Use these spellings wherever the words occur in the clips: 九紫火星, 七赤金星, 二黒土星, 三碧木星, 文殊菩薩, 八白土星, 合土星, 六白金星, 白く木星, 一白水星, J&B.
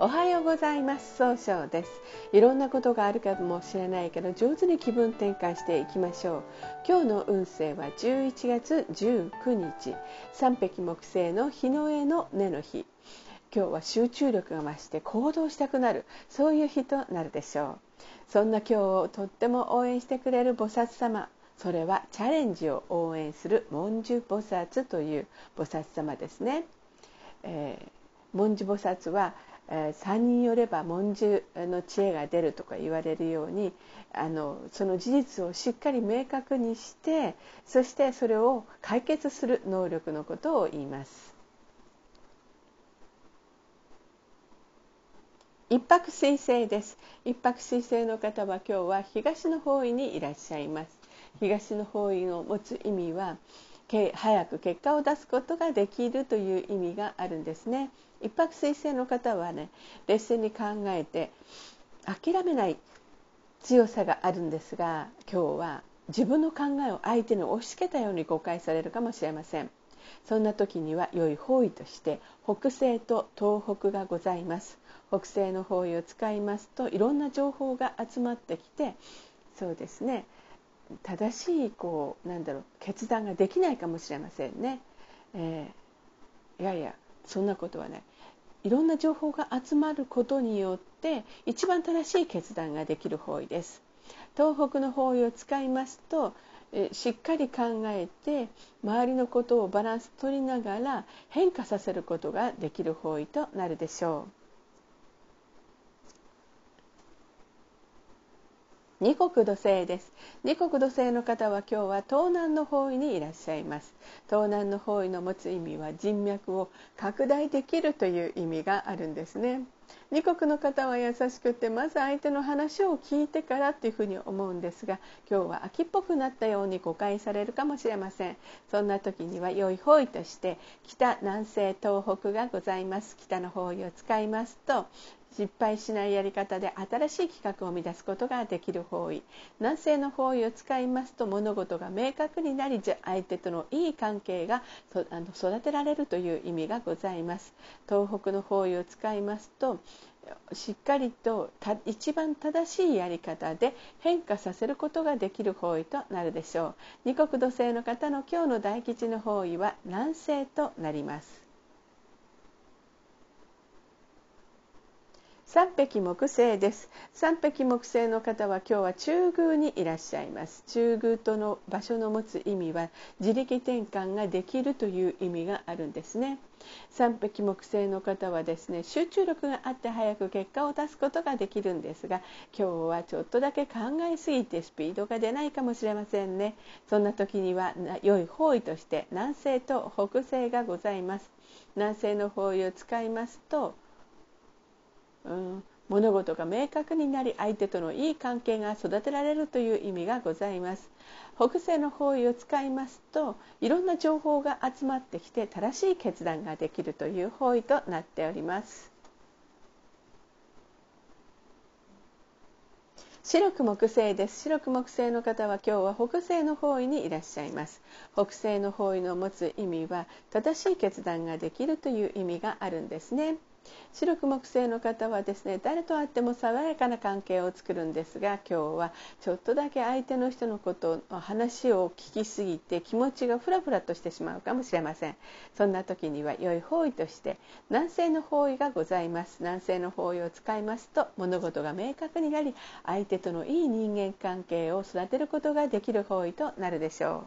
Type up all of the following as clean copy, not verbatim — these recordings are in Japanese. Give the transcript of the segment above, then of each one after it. おはようございます。総称です。いろんなことがあるかもしれないけど、上手に気分転換していきましょう。今日の運勢は11月19日、三碧木星の日の絵の根の日。今日は集中力が増して行動したくなる、そういう日となるでしょう。そんな今日をとっても応援してくれる菩薩様、それはチャレンジを応援する文殊菩薩という菩薩様ですね。文殊菩薩は三人よれば文殊の知恵が出るとか言われるように、その事実をしっかり明確にして、そしてそれを解決する能力のことを言います。一白水星です。一白水星の方は今日は東の方位にいらっしゃいます。東の方位を持つ意味は、早く結果を出すことができるという意味があるんですね。一白水星の方はね、冷静に考えて諦めない強さがあるんですが、今日は自分の考えを相手に押し付けたように誤解されるかもしれません。そんな時には良い方位として北西と東北がございます。北西の方位を使いますと、いろんな情報が集まってきて、そうですね、正しい決断ができないかもしれませんね。いやいや、そんなことはない。いろんな情報が集まることによって一番正しい決断ができる方位です。東北の方位を使いますと、しっかり考えて周りのことをバランス取りながら変化させることができる方位となるでしょう。二黒土星です。二黒土星の方は今日は東南の方位にいらっしゃいます。東南の方位の持つ意味は、人脈を拡大できるという意味があるんですね。二黒の方は優しくて、まず相手の話を聞いてからというふうに思うんですが、今日は秋っぽくなったように誤解されるかもしれません。そんな時には良い方位として北南西東北がございます。北の方位を使いますと、失敗しないやり方で新しい企画を生み出すことができる方位。南西の方位を使いますと、物事が明確になり、相手とのいい関係が育てられるという意味がございます。東北の方位を使いますと、しっかりと一番正しいやり方で変化させることができる方位となるでしょう。二黒土星の方の今日の大吉の方位は南西となります。三碧木星です。三碧木星の方は今日は中宮にいらっしゃいます。中宮との場所の持つ意味は、自力転換ができるという意味があるんですね。三碧木星の方はですね、集中力があって早く結果を出すことができるんですが、今日はちょっとだけ考えすぎてスピードが出ないかもしれませんね。そんな時には良い方位として南西と北西がございます。南西の方位を使いますと、物事が明確になり、相手とのいい関係が育てられるという意味がございます。北西の方位を使いますと、いろんな情報が集まってきて正しい決断ができるという方位となっております。白く木星です。白く木星の方は今日は北西の方位にいらっしゃいます。北西の方位の持つ意味は、正しい決断ができるという意味があるんですね。白く木星の方はですね、誰と会っても爽やかな関係を作るんですが、今日はちょっとだけ相手の人のことの話を聞きすぎて気持ちがフラフラとしてしまうかもしれません。そんな時には良い方位として南西の方位がございます。南西の方位を使いますと、物事が明確になり、相手とのいい人間関係を育てることができる方位となるでしょう。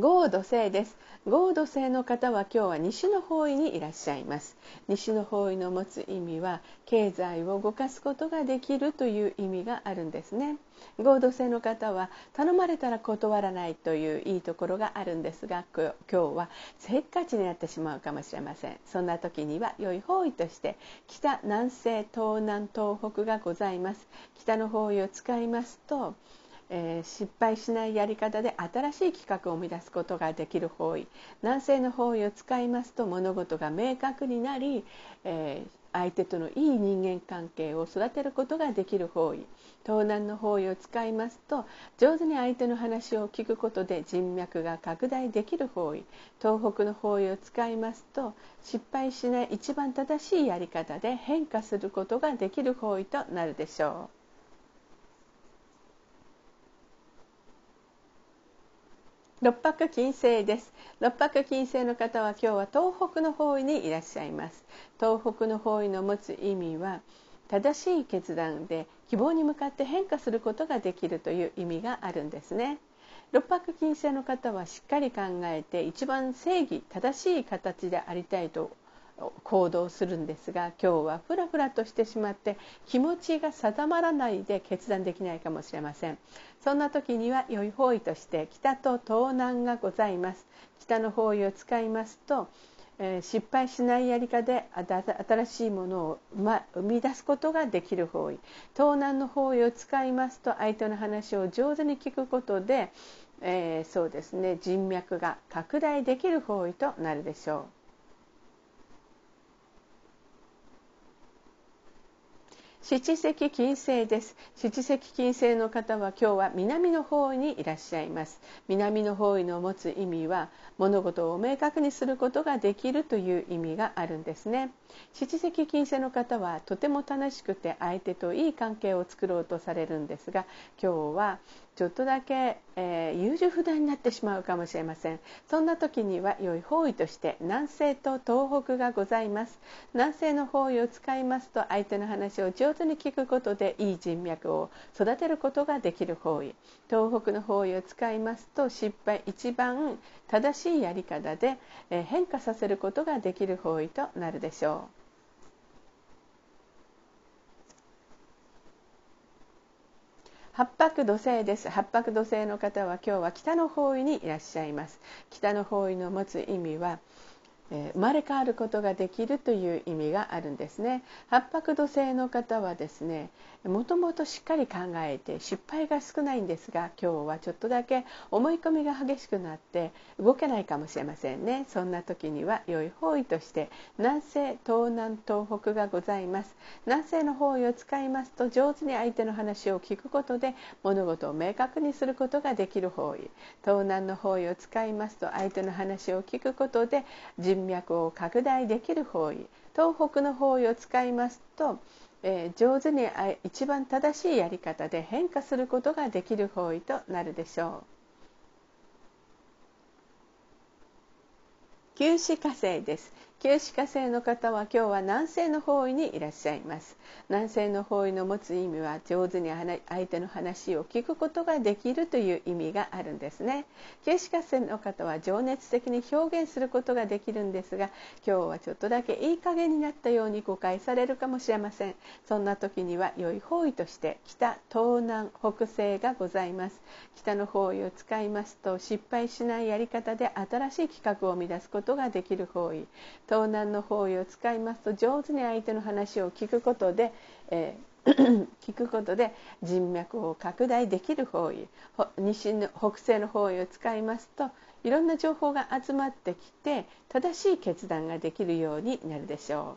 合土星です。合土星の方は今日は西の方位にいらっしゃいます。西の方位の持つ意味は、経済を動かすことができるという意味があるんですね。合土星の方は頼まれたら断らないといういいところがあるんですが、今日はせっかちになってしまうかもしれません。そんな時には良い方位として北南西東南東北がございます。北の方位を使いますと、失敗しないやり方で新しい企画を生み出すことができる方位、南西の方位を使いますと物事が明確になり、相手とのいい人間関係を育てることができる方位、東南の方位を使いますと上手に相手の話を聞くことで人脈が拡大できる方位、東北の方位を使いますと失敗しない一番正しいやり方で変化することができる方位となるでしょう。六白金星です。六白金星の方は今日は東北の方位にいらっしゃいます。東北の方位の持つ意味は正しい決断で希望に向かって変化することができるという意味があるんですね。六白金星の方はしっかり考えて一番正義正しい形でありたいと行動するんですが、今日はフラフラとしてしまって気持ちが定まらないで決断できないかもしれません。そんな時には良い方位として北と東南がございます。北の方位を使いますと、失敗しないやり方で新しいものを生み出すことができる方位、東南の方位を使いますと相手の話を上手に聞くことで、そうですね、人脈が拡大できる方位となるでしょう。七赤金星です。七赤金星の方は今日は南の方位にいらっしゃいます。南の方位の持つ意味は物事を明確にすることができるという意味があるんですね。七赤金星の方はとても楽しくて相手といい関係を作ろうとされるんですが、今日はちょっとだけ、優柔不断になってしまうかもしれません。そんな時には良い方位として南西と東北がございます。南西の方位を使いますと相手の話を上手に聞くことでいい人脈を育てることができる方位、東北の方位を使いますと失敗一番正しいやり方で変化させることができる方位となるでしょう。八白土星です。八白土星の方は今日は北の方位にいらっしゃいます。北の方位の持つ意味は生まれ変わることができるという意味があるんですね。八白土星の方はですね、もともとしっかり考えて失敗が少ないんですが、今日はちょっとだけ思い込みが激しくなって動けないかもしれませんね。そんな時には良い方位として南西、東南、東北がございます。南西の方位を使いますと上手に相手の話を聞くことで物事を明確にすることができる方位、東南の方位を使いますと相手の話を聞くことで人脈を拡大できる方位、東北の方位を使いますと、上手に一番正しいやり方で変化することができる方位となるでしょう。九紫火星です。九紫火星の方は今日は南西の方位にいらっしゃいます。南西の方位の持つ意味は上手に相手の話を聞くことができるという意味があるんですね。九紫火星の方は情熱的に表現することができるんですが、今日はちょっとだけいい加減になったように誤解されるかもしれません。そんな時には良い方位として北、東南、北西がございます。北の方位を使いますと失敗しないやり方で新しい企画を生み出すことができる方位、東南の方位を使いますと上手に相手の話を聞くことで人脈を拡大できる方位、北西の方位を使いますといろんな情報が集まってきて正しい決断ができるようになるでしょう。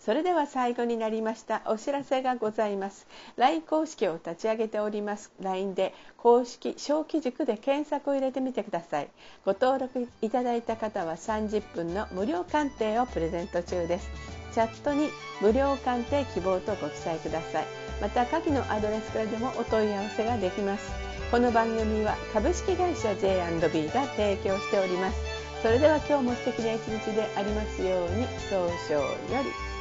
それでは最後になりました。お知らせがございます。LINE 公式を立ち上げております。LINE で公式小規塾で検索を入れてみてください。ご登録いただいた方は30分の無料鑑定をプレゼント中です。チャットに無料鑑定希望とご記載ください。また下記のアドレスからでもお問い合わせができます。この番組は株式会社 J&B が提供しております。それでは今日も素敵な一日でありますように。早々より。